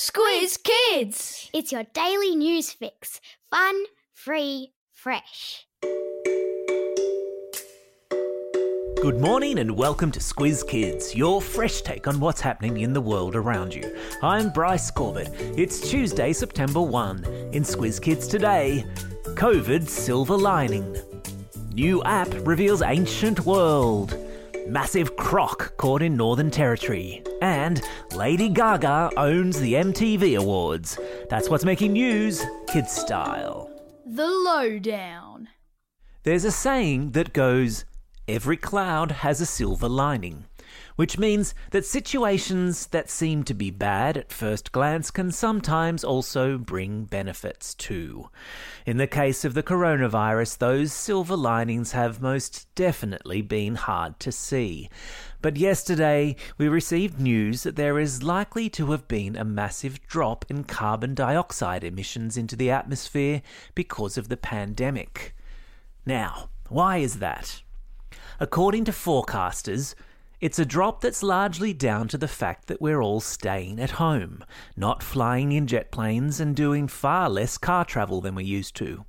Squiz Kids! It's your daily news fix. Fun, free, fresh. Good morning and welcome to Squiz Kids, your fresh take on what's happening in the world around you. I'm Bryce Corbett. It's Tuesday, September 1. In Squiz Kids today, COVID silver lining. New app reveals ancient world. Massive croc caught in Northern Territory. And Lady Gaga owns the MTV Awards. That's what's making news, kids style. The lowdown. There's a saying that goes, every cloud has a silver lining, which means that situations that seem to be bad at first glance can sometimes also bring benefits too. In the case of the coronavirus, those silver linings have most definitely been hard to see. But yesterday, we received news that there is likely to have been a massive drop in carbon dioxide emissions into the atmosphere because of the pandemic. Now, why is that? According to forecasters, it's a drop that's largely down to the fact that we're all staying at home, not flying in jet planes and doing far less car travel than we used to.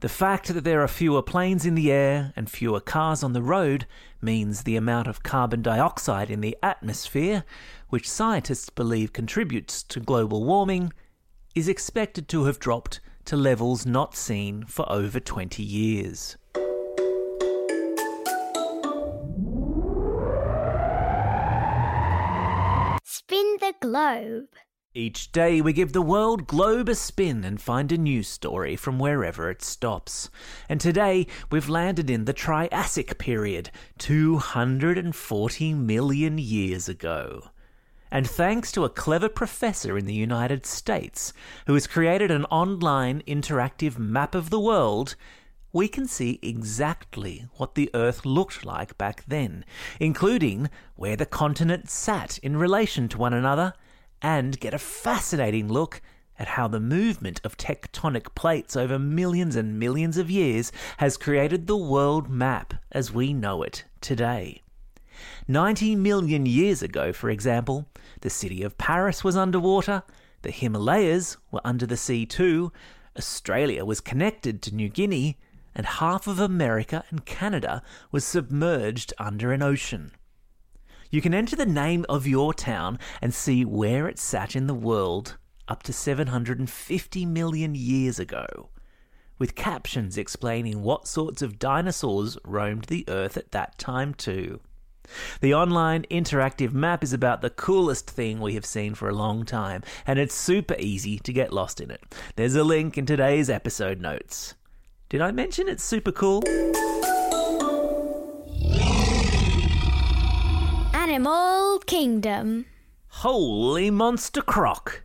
The fact that there are fewer planes in the air and fewer cars on the road means the amount of carbon dioxide in the atmosphere, which scientists believe contributes to global warming, is expected to have dropped to levels not seen for over 20 years. Spin the globe. Each day we give the world globe a spin and find a news story from wherever it stops. And today we've landed in the Triassic period, 240 million years ago. And thanks to a clever professor in the United States who has created an online interactive map of the world, we can see exactly what the Earth looked like back then, including where the continents sat in relation to one another, and get a fascinating look at how the movement of tectonic plates over millions and millions of years has created the world map as we know it today. 90 million years ago, for example, the city of Paris was underwater, the Himalayas were under the sea too, Australia was connected to New Guinea, and half of America and Canada was submerged under an ocean. You can enter the name of your town and see where it sat in the world up to 750 million years ago, with captions explaining what sorts of dinosaurs roamed the Earth at that time too. The online interactive map is about the coolest thing we have seen for a long time, and it's super easy to get lost in it. There's a link in today's episode notes. Did I mention it's super cool? Animal Kingdom. Holy monster croc!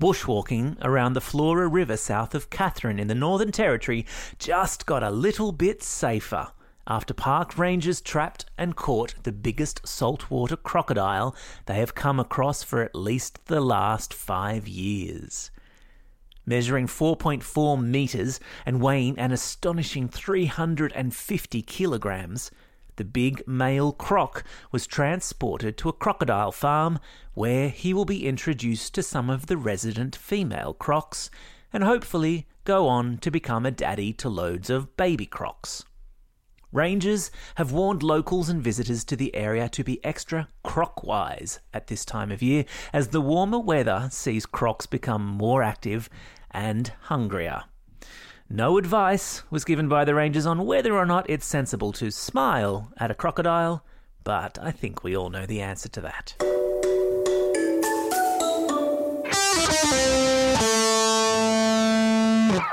Bushwalking around the Flora River south of Katherine in the Northern Territory just got a little bit safer after park rangers trapped and caught the biggest saltwater crocodile they have come across for at least the last 5 years. Measuring 4.4 metres and weighing an astonishing 350 kilograms, the big male croc was transported to a crocodile farm where he will be introduced to some of the resident female crocs and hopefully go on to become a daddy to loads of baby crocs. Rangers have warned locals and visitors to the area to be extra croc-wise at this time of year, as the warmer weather sees crocs become more active and hungrier. No advice was given by the rangers on whether or not it's sensible to smile at a crocodile, but I think we all know the answer to that.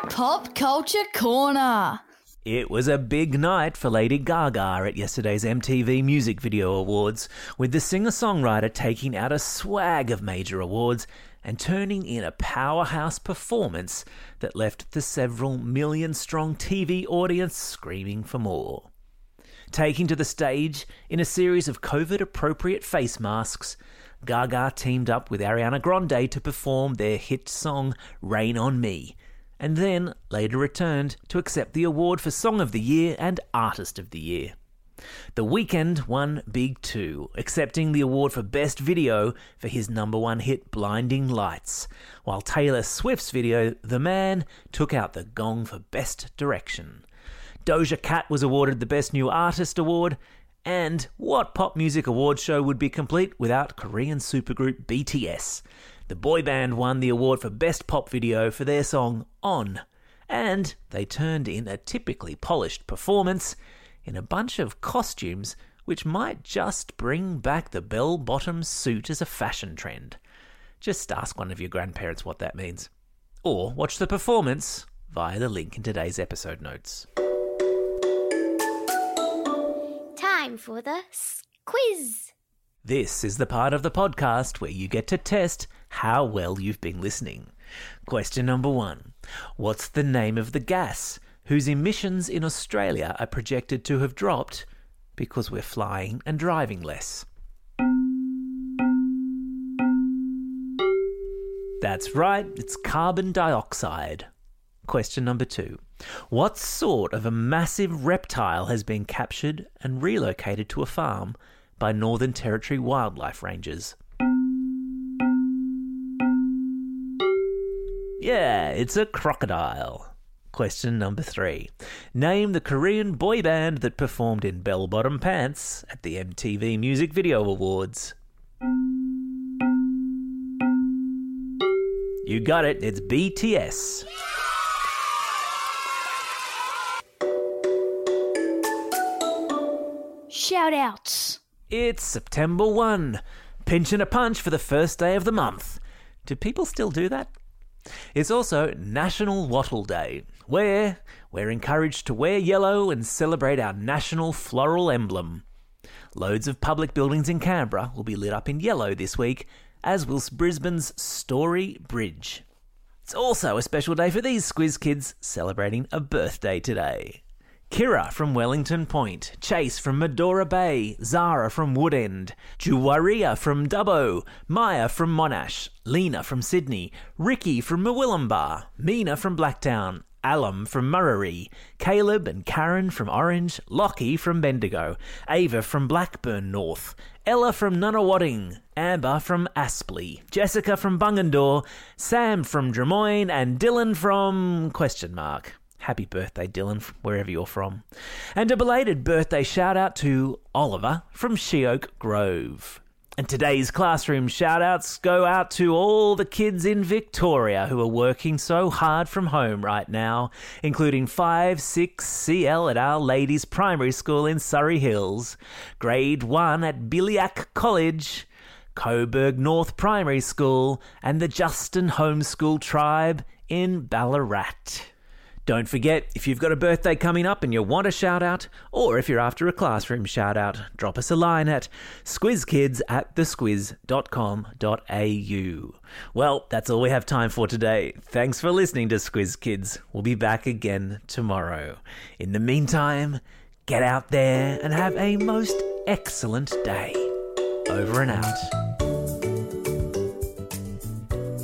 Pop Culture Corner. It was a big night for Lady Gaga at yesterday's MTV Music Video Awards, with the singer-songwriter taking out a swag of major awards and turning in a powerhouse performance that left the several million-strong TV audience screaming for more. Taking to the stage in a series of COVID-appropriate face masks, Gaga teamed up with Ariana Grande to perform their hit song Rain On Me, and then later returned to accept the award for Song of the Year and Artist of the Year. The Weeknd won Big Two, accepting the award for Best Video for his #1 hit Blinding Lights, while Taylor Swift's video The Man took out the gong for Best Direction. Doja Cat was awarded the Best New Artist Award, and what pop music award show would be complete without Korean supergroup BTS? The boy band won the award for Best Pop Video for their song On, and they turned in a typically polished performance in a bunch of costumes which might just bring back the bell-bottom suit as a fashion trend. Just ask one of your grandparents what that means. Or watch the performance via the link in today's episode notes. Time for the Squiz. This is the part of the podcast where you get to test how well you've been listening. Question number 1. What's the name of the gas whose emissions in Australia are projected to have dropped because we're flying and driving less? That's right, it's carbon dioxide. Question number 2. What sort of a massive reptile has been captured and relocated to a farm by Northern Territory wildlife rangers? Yeah, it's a crocodile. Question number 3. Name the Korean boy band that performed in bell-bottom pants at the MTV Music Video Awards. You got it, it's BTS. Shoutouts. It's September 1. Pinch and a punch for the first day of the month. Do people still do that? It's also National Wattle Day, where we're encouraged to wear yellow and celebrate our national floral emblem. Loads of public buildings in Canberra will be lit up in yellow this week, as will Brisbane's Story Bridge. It's also a special day for these Squiz Kids celebrating a birthday today. Kira from Wellington Point, Chase from Medora Bay, Zara from Woodend, Juwaria from Dubbo, Maya from Monash, Lena from Sydney, Ricky from Murwillumbah, Mina from Blacktown, Alum from Murraree, Caleb and Karen from Orange, Lockie from Bendigo, Ava from Blackburn North, Ella from Nunawading, Amber from Aspley, Jessica from Bungendore, Sam from Drummoyne, and Dylan from... Happy birthday, Dylan, from wherever you're from. And a belated birthday shout-out to Oliver from Sheoak Grove. And today's classroom shout-outs go out to all the kids in Victoria who are working so hard from home right now, including 5-6CL at Our Lady's Primary School in Surrey Hills, Grade 1 at Biliac College, Coburg North Primary School, and the Justin Homeschool Tribe in Ballarat. Don't forget, if you've got a birthday coming up and you want a shout-out, or if you're after a classroom shout-out, drop us a line at squizkids@thesquiz.com.au. Well, that's all we have time for today. Thanks for listening to Squiz Kids. We'll be back again tomorrow. In the meantime, get out there and have a most excellent day. Over and out.